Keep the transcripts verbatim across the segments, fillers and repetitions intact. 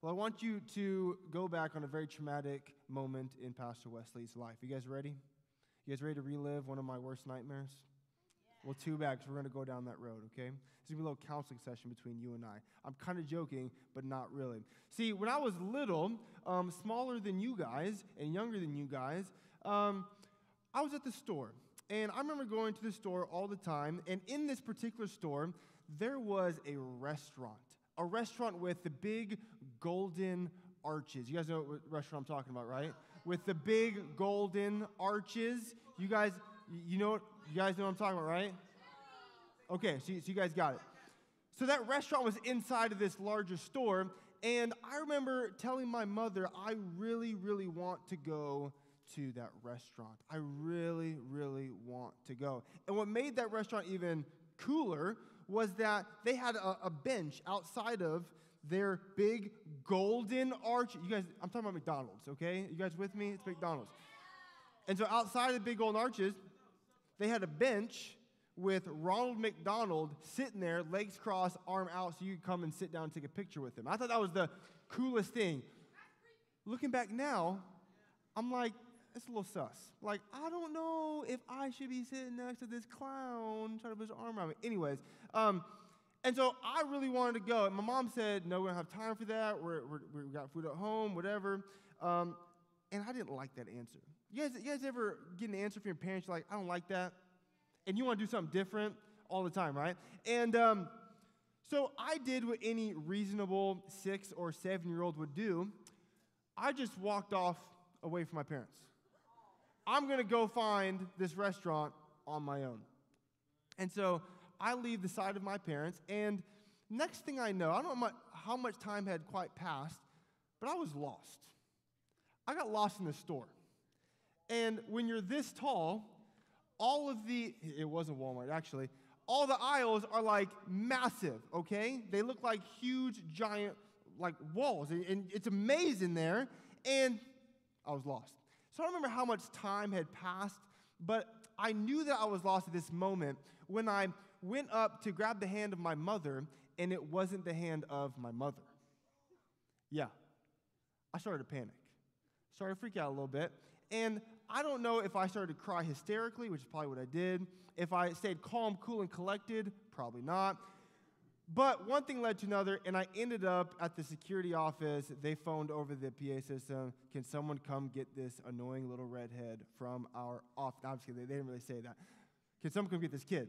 Well, I want you to go back on a very traumatic moment in Pastor Wesley's life. You guys ready? You guys ready to relive one of my worst nightmares? Yeah. Well, too bad, because we're going to go down that road, okay? It's going to be a little counseling session between you and I. I'm kind of joking, but not really. See, when I was little, um, smaller than you guys and younger than you guys, um, I was at the store. And I remember going to the store all the time. And in this particular store, there was a restaurant. A restaurant with the big golden arches. You guys know what restaurant I'm talking about, right? With the big golden arches. You guys, you know, you guys know what I'm talking about, right? Okay, so you, so you guys got it. So that restaurant was inside of this larger store, and I remember telling my mother, I really, really want to go to that restaurant. I really, really want to go. And what made that restaurant even cooler was that they had a, a bench outside of their big golden arch. You guys, I'm talking about McDonald's, okay? You guys with me? It's McDonald's. And so outside of the big golden arches, they had a bench with Ronald McDonald sitting there, legs crossed, arm out, so you could come and sit down and take a picture with him. I thought that was the coolest thing. Looking back now, I'm like, it's a little sus. Like, I don't know if I should be sitting next to this clown trying to put his arm around me. Anyways, um, and so I really wanted to go. And my mom said, no, we don't have time for that. We're, we're, we got food at home, whatever. Um, and I didn't like that answer. You guys, you guys ever get an answer from your parents? You're like, I don't like that. And you want to do something different all the time, right? And um, so I did what any reasonable six or seven-year-old would do. I just walked off away from my parents. I'm going to go find this restaurant on my own. And so I leave the side of my parents, and next thing I know, I don't know how much time had quite passed, but I was lost. I got lost in the store. And when you're this tall, all of the, it wasn't Walmart actually, all the aisles are like massive, okay? They look like huge, giant, like walls, and it's a maze in there, and I was lost. So I don't remember how much time had passed, but I knew that I was lost at this moment when I went up to grab the hand of my mother, and it wasn't the hand of my mother. Yeah. I started to panic. Started to freak out a little bit. And I don't know if I started to cry hysterically, which is probably what I did. If I stayed calm, cool, and collected, probably not. But one thing led to another, and I ended up at the security office. They phoned over the P A system. Can someone come get this annoying little redhead from our office? No, I'm just kidding. They didn't really say that. Can someone come get this kid?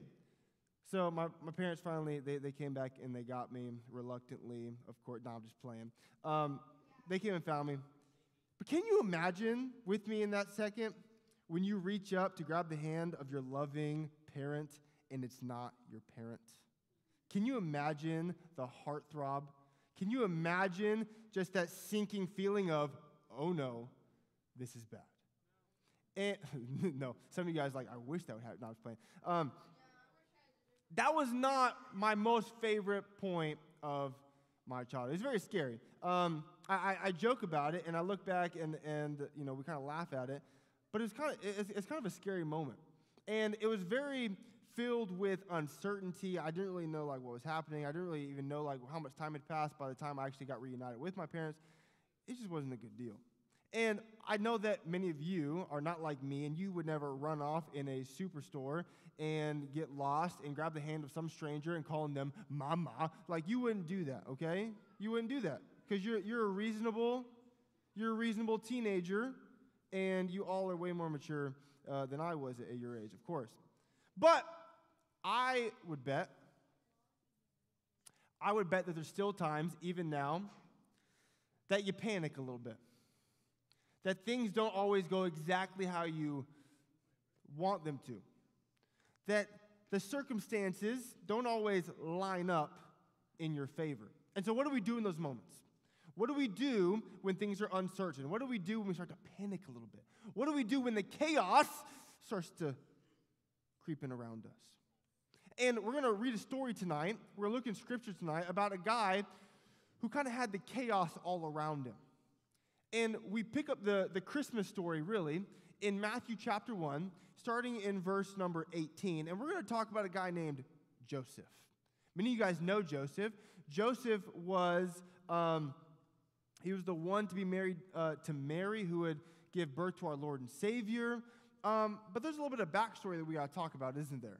So my, my parents finally, they, they came back, and they got me reluctantly. Of course, no, I'm just playing. Um, they came and found me. But can you imagine with me in that second when you reach up to grab the hand of your loving parent, and it's not your parent? Can you imagine the heartthrob? Can you imagine just that sinking feeling of, oh no, this is bad? And no, some of you guys are like, I wish that would happen. No, I was playing. Um, that was not my most favorite point of my childhood. It was very scary. Um, I, I, I joke about it, and I look back, and and you know we kind of laugh at it, but it's kind of it's, it's kind of a scary moment, and it was very filled with uncertainty. I didn't really know like what was happening. I didn't really even know like how much time had passed by the time I actually got reunited with my parents. It just wasn't a good deal. And I know that many of you are not like me, and you would never run off in a superstore and get lost and grab the hand of some stranger and calling them mama. Like you wouldn't do that, okay? You wouldn't do that because you're you're a reasonable, you're a reasonable teenager, and you all are way more mature uh, than I was at your age, of course. But I would bet, I would bet that there's still times, even now, that you panic a little bit. That things don't always go exactly how you want them to. That the circumstances don't always line up in your favor. And so what do we do in those moments? What do we do when things are uncertain? What do we do when we start to panic a little bit? What do we do when the chaos starts to creeping around us? And we're going to read a story tonight. We're going to look in Scripture tonight about a guy who kind of had the chaos all around him. And we pick up the, the Christmas story, really, in Matthew chapter one, starting in verse number eighteen. And we're going to talk about a guy named Joseph. Many of you guys know Joseph. Joseph was um, He was the one to be married uh, to Mary, who would give birth to our Lord and Savior. Um, but there's a little bit of backstory that we got to talk about, isn't there?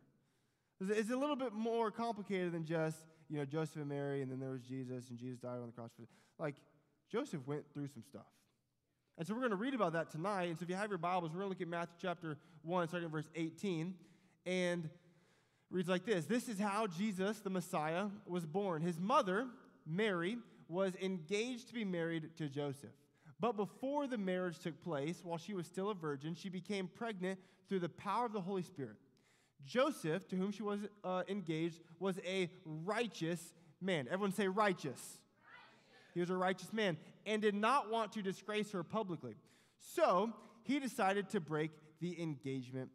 It's a little bit more complicated than just, you know, Joseph and Mary, and then there was Jesus, and Jesus died on the cross. Like, Joseph went through some stuff. And so we're going to read about that tonight. And so if you have your Bibles, we're going to look at Matthew chapter one, starting at verse eighteen. And it reads like this. This is how Jesus, the Messiah, was born. His mother, Mary, was engaged to be married to Joseph. But before the marriage took place, while she was still a virgin, she became pregnant through the power of the Holy Spirit. Joseph, to whom she was uh, engaged, was a righteous man. Everyone say righteous. Righteous. He was a righteous man and did not want to disgrace her publicly. So he decided to break the engagement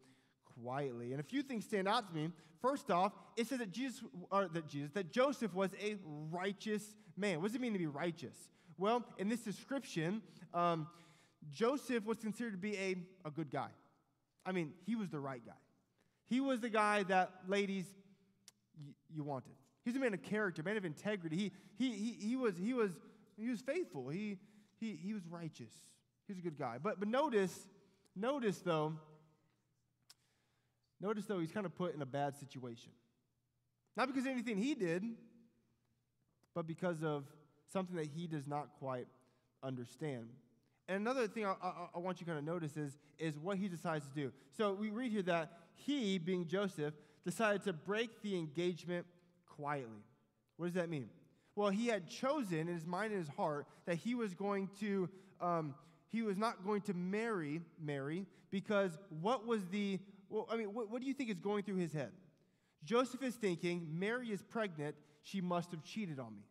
quietly. And a few things stand out to me. First off, it says that Jesus, or that Jesus, that Joseph was a righteous man. What does it mean to be righteous? Well, in this description, um, Joseph was considered to be a, a good guy. I mean, he was the right guy. He was the guy that, ladies, y- you wanted. He's a man of character, a man of integrity. He he he he was he was he was faithful. He he he was righteous. He was a good guy. But but notice, notice though, notice though, he's kind of put in a bad situation. Not because of anything he did, but because of something that he does not quite understand. And another thing I, I, I want you to kind of notice is, is what he decides to do. So we read here that he, being Joseph, decided to break the engagement quietly. What does that mean? Well, he had chosen in his mind and his heart that he was going to, um, he was not going to marry Mary because what was the, well, I mean, what, what do you think is going through his head? Joseph is thinking, Mary is pregnant, she must have cheated on me.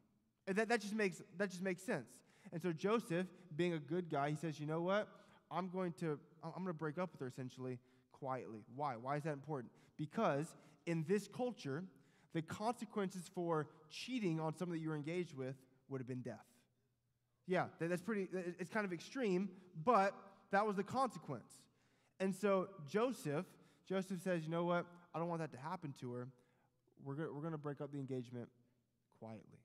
And that, that just makes, that just makes sense. And so Joseph, being a good guy, he says, you know what? I'm going to, I'm going to break up with her essentially quietly. Why? Why is that important? Because in this culture, the consequences for cheating on someone that you were engaged with would have been death. Yeah, that, that's pretty, it's kind of extreme, but that was the consequence. And so Joseph, Joseph says, you know what? I don't want that to happen to her. We're go- we're going to break up the engagement quietly.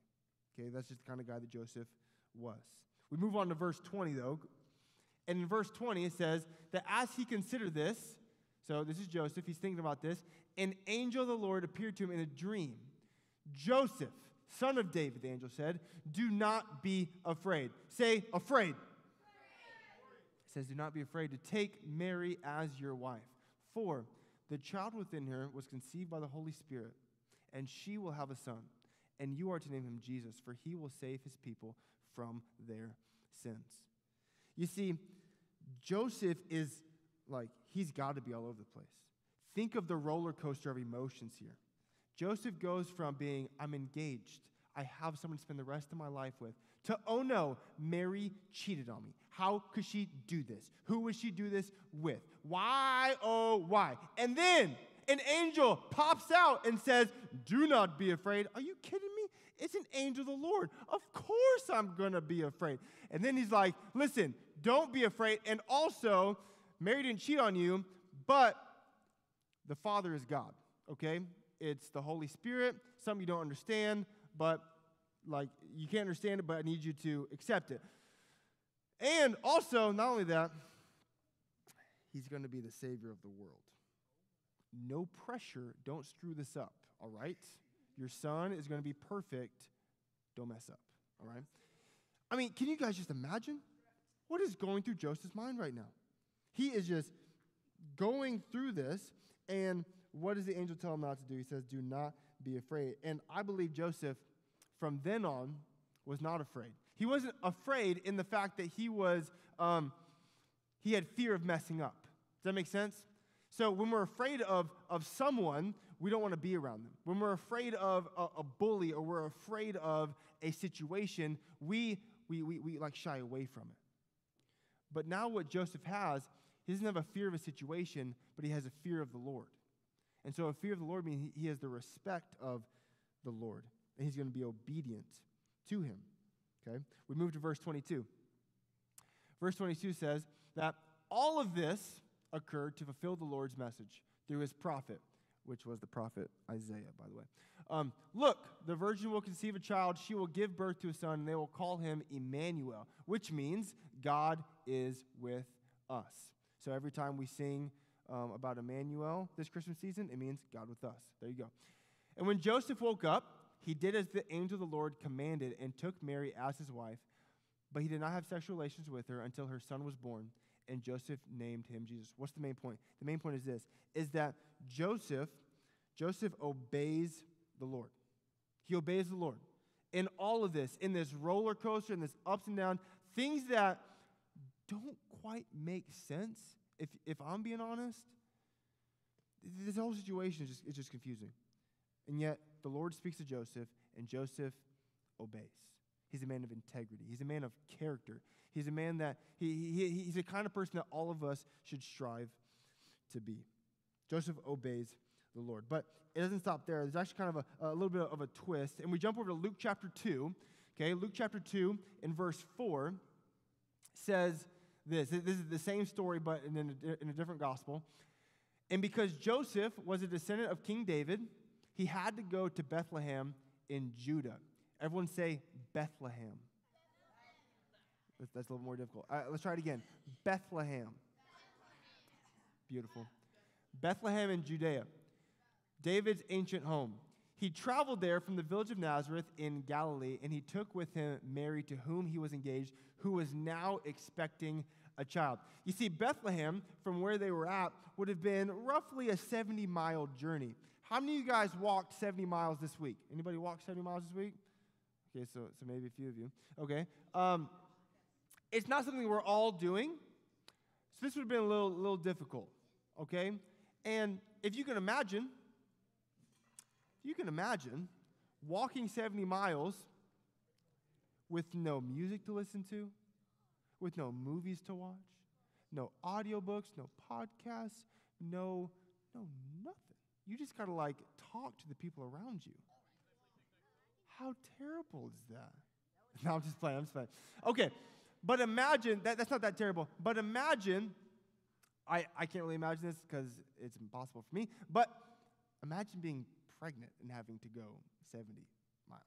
Okay, that's just the kind of guy that Joseph was. We move on to verse twenty, though. And in verse twenty, it says that as he considered this, so this is Joseph, he's thinking about this, an angel of the Lord appeared to him in a dream. Joseph, son of David, the angel said, do not be afraid. Say, afraid. afraid. It says, do not be afraid to take Mary as your wife. For the child within her was conceived by the Holy Spirit, and she will have a son. And you are to name him Jesus, for he will save his people from their sins. You see, Joseph is like, he's got to be all over the place. Think of the roller coaster of emotions here. Joseph goes from being, I'm engaged, I have someone to spend the rest of my life with, to, oh no, Mary cheated on me. How could she do this? Who would she do this with? Why, oh, why? And then an angel pops out and says, do not be afraid. Are you kidding me? It's an angel of the Lord. Of course I'm going to be afraid. And then he's like, listen, don't be afraid. And also, Mary didn't cheat on you, but the Father is God, okay? It's the Holy Spirit, something you don't understand, but like you can't understand it, but I need you to accept it. And also, not only that, he's going to be the Savior of the world. No pressure. Don't screw this up, all right? Your son is going to be perfect. Don't mess up, all right? I mean, can you guys just imagine what is going through Joseph's mind right now? He is just going through this, and what does the angel tell him not to do? He says, do not be afraid. And I believe Joseph, from then on, was not afraid. He wasn't afraid in the fact that he was, um, he had fear of messing up. Does that make sense? So when we're afraid of, of someone, we don't want to be around them. When we're afraid of a, a bully or we're afraid of a situation, we, we, we, we like shy away from it. But now what Joseph has, he doesn't have a fear of a situation, but he has a fear of the Lord. And so a fear of the Lord means he has the respect of the Lord, and he's going to be obedient to him. Okay? We move to verse twenty-two. Verse twenty-two says that all of this occurred to fulfill the Lord's message through his prophet, which was the prophet Isaiah, by the way. Um, Look, the virgin will conceive a child. She will give birth to a son, and they will call him Emmanuel, which means God is with us. So every time we sing um, about Emmanuel this Christmas season, it means God with us. There you go. And when Joseph woke up, he did as the angel of the Lord commanded and took Mary as his wife, but he did not have sexual relations with her until her son was born, and Joseph named him Jesus. What's the main point? The main point is this, is that Joseph, Joseph obeys the Lord. He obeys the Lord. In all of this, in this roller coaster, in this ups and downs, things that don't quite make sense, if if I'm being honest, this whole situation is just, it's just confusing. And yet, the Lord speaks to Joseph, and Joseph obeys. He's a man of integrity. He's a man of character. He's a man that, he, he he's the kind of person that all of us should strive to be. Joseph obeys the Lord. But it doesn't stop there. There's actually kind of a, a little bit of a twist. And we jump over to Luke chapter two. Okay, Luke chapter two in verse four says this. This is the same story, but in a, in a different gospel. And because Joseph was a descendant of King David, he had to go to Bethlehem in Judah. Everyone say Bethlehem. That's, that's a little more difficult. All right, let's try it again. Bethlehem. Beautiful. Bethlehem in Judea, David's ancient home. He traveled there from the village of Nazareth in Galilee, and he took with him Mary, to whom he was engaged, who was now expecting a child. You see, Bethlehem, from where they were at, would have been roughly a seventy-mile journey. How many of you guys walked seventy miles this week? Anybody walked seventy miles this week? Okay, so, so maybe a few of you. Okay. Um, it's not something we're all doing, so this would have been a little, little difficult, okay? And if you can imagine, if you can imagine walking seventy miles with no music to listen to, with no movies to watch, no audiobooks, no podcasts, no, no nothing. You just gotta like talk to the people around you. How terrible is that? No, I'm just playing, I'm just playing. Okay, but imagine, that, that's not that terrible, but imagine, I, I can't really imagine this because it's impossible for me, but imagine being pregnant and having to go seventy miles.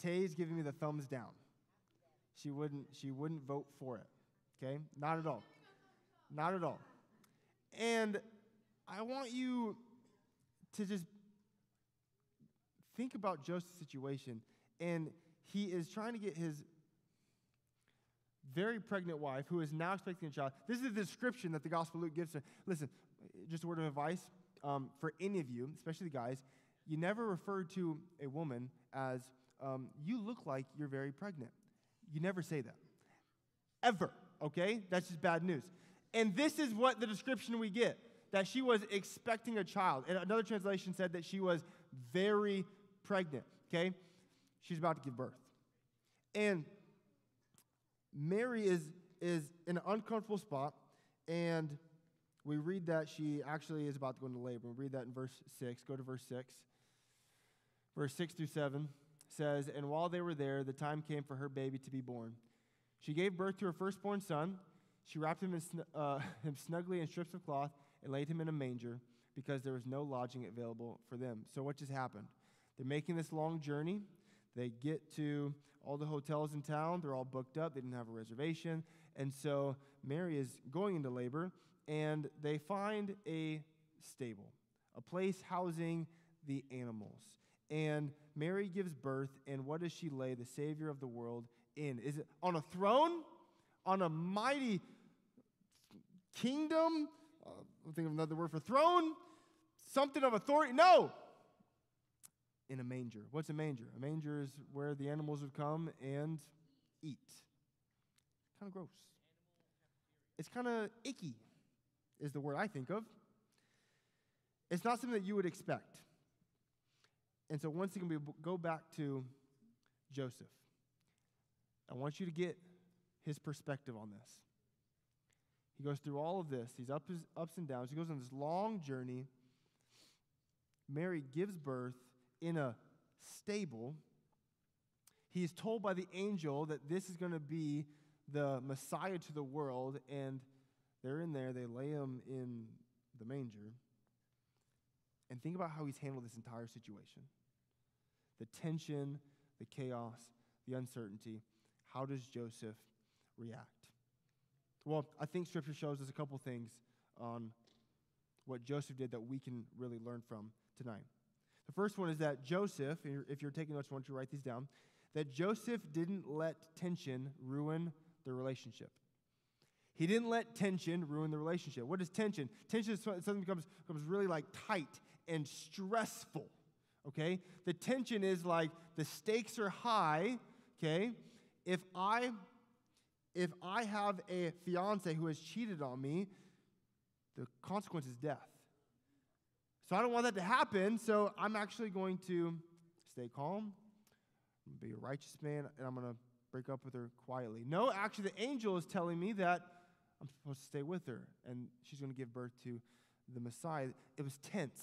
Tay's giving me the thumbs down. She wouldn't, she wouldn't vote for it, okay? Not at all, not at all. And I want you to just think about Joseph's situation, and he is trying to get his very pregnant wife, who is now expecting a child. This is the description that the Gospel of Luke gives her. Listen, just a word of advice um, for any of you, especially the guys. You never refer to a woman as, um, you look like you're very pregnant. You never say that. Ever, okay? That's just bad news. And this is what the description we get, that she was expecting a child. And another translation said that she was very pregnant, okay? She's about to give birth. And Mary is, is in an uncomfortable spot, and we read that she actually is about to go into labor. We read that in verse six. Go to verse six. Verse six through seven says, "And while they were there, the time came for her baby to be born. She gave birth to her firstborn son. She wrapped him, in sn- uh, him snugly in strips of cloth and laid him in a manger, because there was no lodging available for them." So what just happened? They're making this long journey. They get to all the hotels in town. They're all booked up. They didn't have a reservation. And so Mary is going into labor, and they find a stable, a place housing the animals. And Mary gives birth, and what does she lay the Savior of the world in? Is it on a throne? On a mighty kingdom? Uh, I'll think of another word for throne, something of authority. No! In a manger. What's a manger? A manger is where the animals would come and eat. Kind of gross. It's kind of icky, is the word I think of. It's not something that you would expect. And so once again, we go back to Joseph. I want you to get his perspective on this. He goes through all of this, these ups, ups and downs. He goes on this long journey. Mary gives birth in a stable. He is told by the angel that this is going to be the Messiah to the world, and they're in there. They lay him in the manger. And think about how he's handled this entire situation. The tension, the chaos, the uncertainty. How does Joseph react? Well, I think Scripture shows us a couple things on what Joseph did that we can really learn from tonight. The first one is that Joseph, if you're taking notes, I want you to write these down, that Joseph didn't let tension ruin the relationship. He didn't let tension ruin the relationship. What is tension? Tension is something that becomes, becomes really like tight and stressful, okay? The tension is like the stakes are high, okay? If I, if I have a fiance who has cheated on me, the consequence is death. So I don't want that to happen, so I'm actually going to stay calm, I'm going to be a righteous man, and I'm going to break up with her quietly. No, actually, the angel is telling me that I'm supposed to stay with her, and she's going to give birth to the Messiah. It was tense.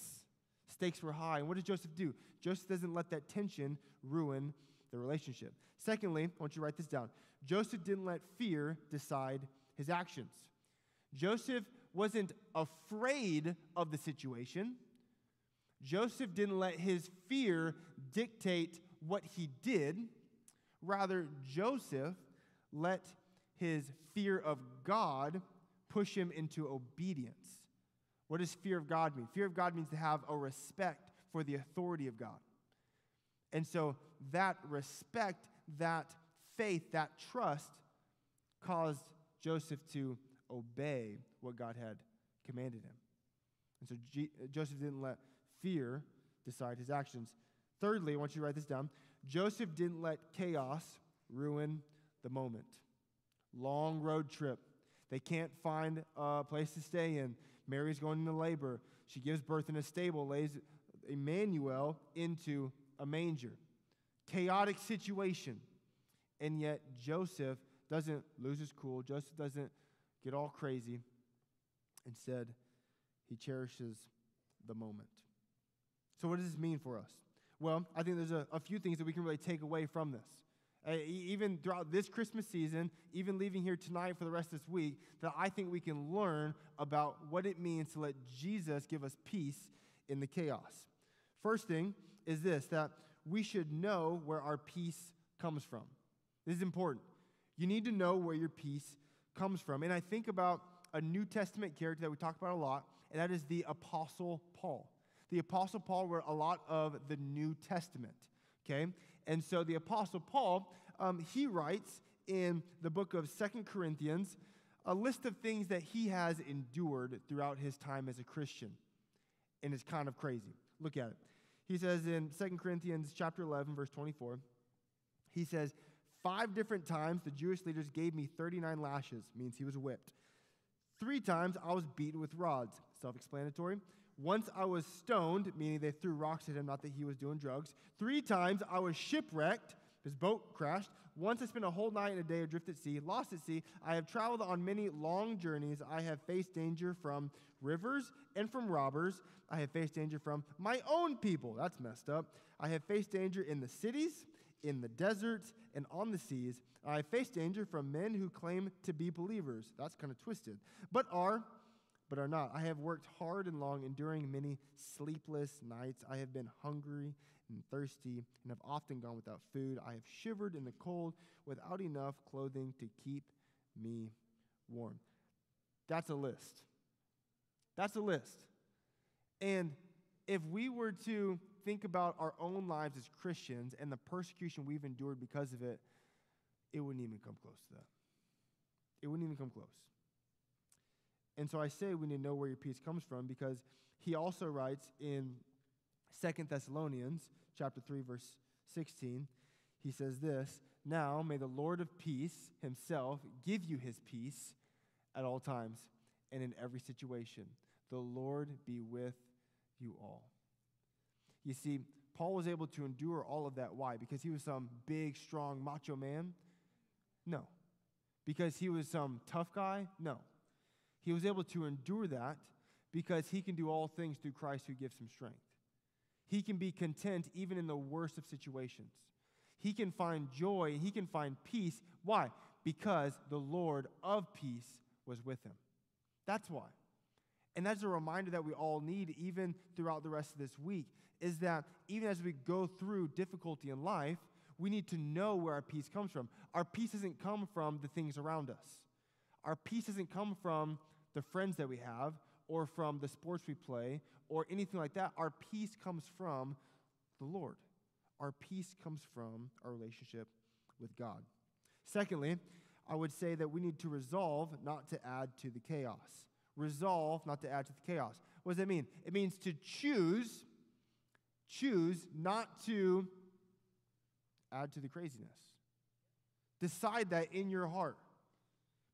Stakes were high. And what did Joseph do? Joseph doesn't let that tension ruin the relationship. Secondly, I want you to write this down. Joseph didn't let fear decide his actions. Joseph wasn't afraid of the situation. Joseph didn't let his fear dictate what he did. Rather, Joseph let his fear of God push him into obedience. What does fear of God mean? Fear of God means to have a respect for the authority of God. And so that respect, that faith, that trust caused Joseph to obey what God had commanded him. And so G- Joseph didn't let fear decide his actions. Thirdly, I want you to write this down. Joseph didn't let chaos ruin the moment. Long road trip. They can't find a place to stay in. Mary's going into labor. She gives birth in a stable, lays Emmanuel into a manger. Chaotic situation. And yet Joseph doesn't lose his cool. Joseph doesn't get all crazy. Instead, he cherishes the moment. So what does this mean for us? Well, I think there's a, a few things that we can really take away from this. Uh, even throughout this Christmas season, even leaving here tonight for the rest of this week, that I think we can learn about what it means to let Jesus give us peace in the chaos. First thing is this, that we should know where our peace comes from. This is important. You need to know where your peace comes from. And I think about a New Testament character that we talk about a lot, and that is the Apostle Paul. The Apostle Paul wrote a lot of the New Testament, okay? And so the Apostle Paul, um, he writes in the book of Second Corinthians a list of things that he has endured throughout his time as a Christian. And it's kind of crazy. Look at it. He says in Second Corinthians chapter eleven, verse twenty-four, he says, five different times the Jewish leaders gave me thirty-nine lashes, means he was whipped. Three times I was beaten with rods, self-explanatory. Once I was stoned, meaning they threw rocks at him, not that he was doing drugs. Three times I was shipwrecked, his boat crashed. Once I spent a whole night and a day adrift at sea, lost at sea. I have traveled on many long journeys. I have faced danger from rivers and from robbers. I have faced danger from my own people. That's messed up. I have faced danger in the cities, in the deserts, and on the seas. I face danger from men who claim to be believers. That's kind of twisted. But are, but are not. I have worked hard and long, enduring many sleepless nights. I have been hungry and thirsty, and have often gone without food. I have shivered in the cold without enough clothing to keep me warm. That's a list. That's a list. And if we were to think about our own lives as Christians and the persecution we've endured because of it, it wouldn't even come close to that. It wouldn't even come close. And so I say we need to know where your peace comes from, because he also writes in Second Thessalonians chapter three, verse sixteen, he says this, now may the Lord of peace himself give you his peace at all times and in every situation. The Lord be with you all. You see, Paul was able to endure all of that. Why? Because he was some big, strong, macho man? No. Because he was some tough guy? No. He was able to endure that because he can do all things through Christ who gives him strength. He can be content even in the worst of situations. He can find joy. He can find peace. Why? Because the Lord of peace was with him. That's why. And that's a reminder that we all need even throughout the rest of this week, is that even as we go through difficulty in life, we need to know where our peace comes from. Our peace doesn't come from the things around us. Our peace doesn't come from the friends that we have or from the sports we play or anything like that. Our peace comes from the Lord. Our peace comes from our relationship with God. Secondly, I would say that we need to resolve not to add to the chaos. Resolve not to add to the chaos. What does that mean? It means to choose, choose not to add to the craziness. Decide that in your heart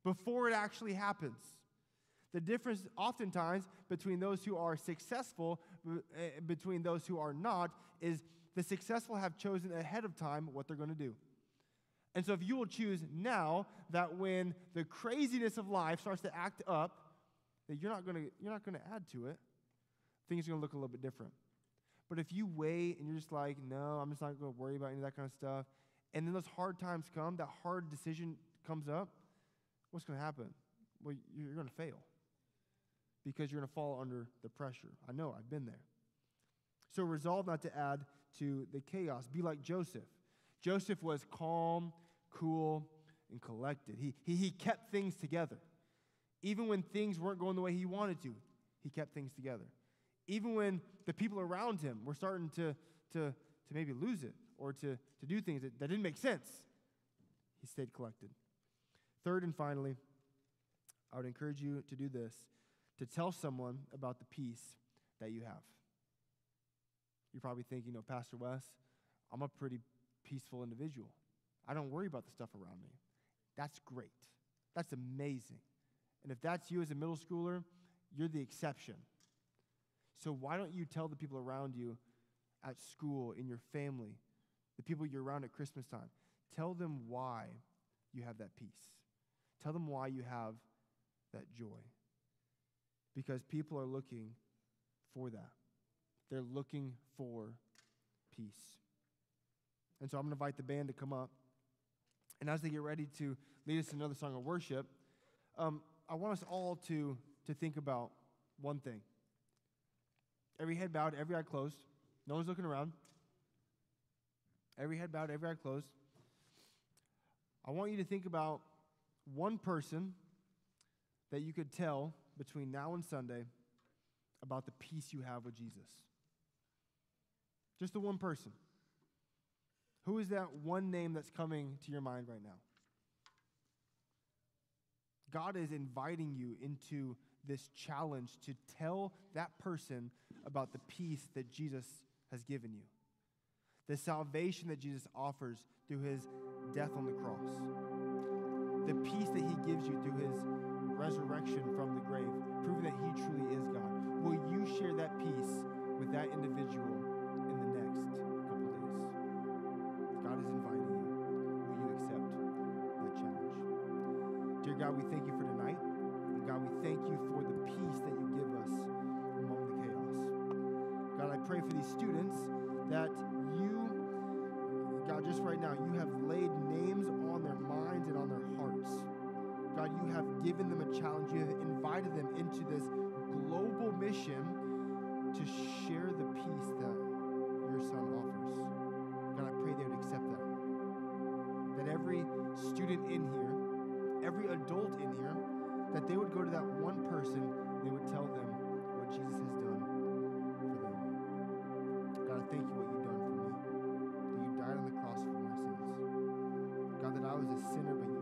before it actually happens. The difference oftentimes between those who are successful, between those who are not, is the successful have chosen ahead of time what they're going to do. And so if you will choose now that when the craziness of life starts to act up, that you're not going to you're not going to add to it, things are going to look a little bit different. But if you wait and you're just like, no, I'm just not going to worry about any of that kind of stuff, and then those hard times come, that hard decision comes up, what's going to happen? Well, you're going to fail because you're going to fall under the pressure. I know, I've been there. So resolve not to add to the chaos. Be like Joseph. Joseph was calm, cool, and collected. He, he, he kept things together. Even when things weren't going the way he wanted to, he kept things together. Even when the people around him were starting to, to, to maybe lose it or to, to do things that, that didn't make sense, he stayed collected. Third and finally, I would encourage you to do this, to tell someone about the peace that you have. You're probably thinking, you know, Pastor Wes, I'm a pretty peaceful individual. I don't worry about the stuff around me. That's great. That's amazing. And if that's you as a middle schooler, you're the exception. So why don't you tell the people around you at school, in your family, the people you're around at Christmas time, tell them why you have that peace. Tell them why you have that joy. Because people are looking for that. They're looking for peace. And so I'm going to invite the band to come up. And as they get ready to lead us in another song of worship, um, I want us all to, to think about one thing. Every head bowed, every eye closed. No one's looking around. Every head bowed, every eye closed. I want you to think about one person that you could tell between now and Sunday about the peace you have with Jesus. Just the one person. Who is that one name that's coming to your mind right now? God is inviting you into this challenge to tell that person about the peace that Jesus has given you, the salvation that Jesus offers through his death on the cross, the peace that he gives you through his resurrection from the grave, proving that he truly is God. Will you share that peace with that individual in the next couple days? God is inviting you. Will you accept the challenge? Dear God, we thank you for tonight. And God, we thank you for the peace that you give us among the chaos. God, I pray for these students that you, God, just right now, you have laid names on their minds and on their hearts. God, you have given them a challenge. You have invited them into this global mission to share the peace that your son offers. God, I pray they would accept that. That every student in here, every adult in here, that they would go to that one person and they would tell them what Jesus has done for them. God, I thank you what you've done for me, that you died on the cross for my sins. God, that I was a sinner, but you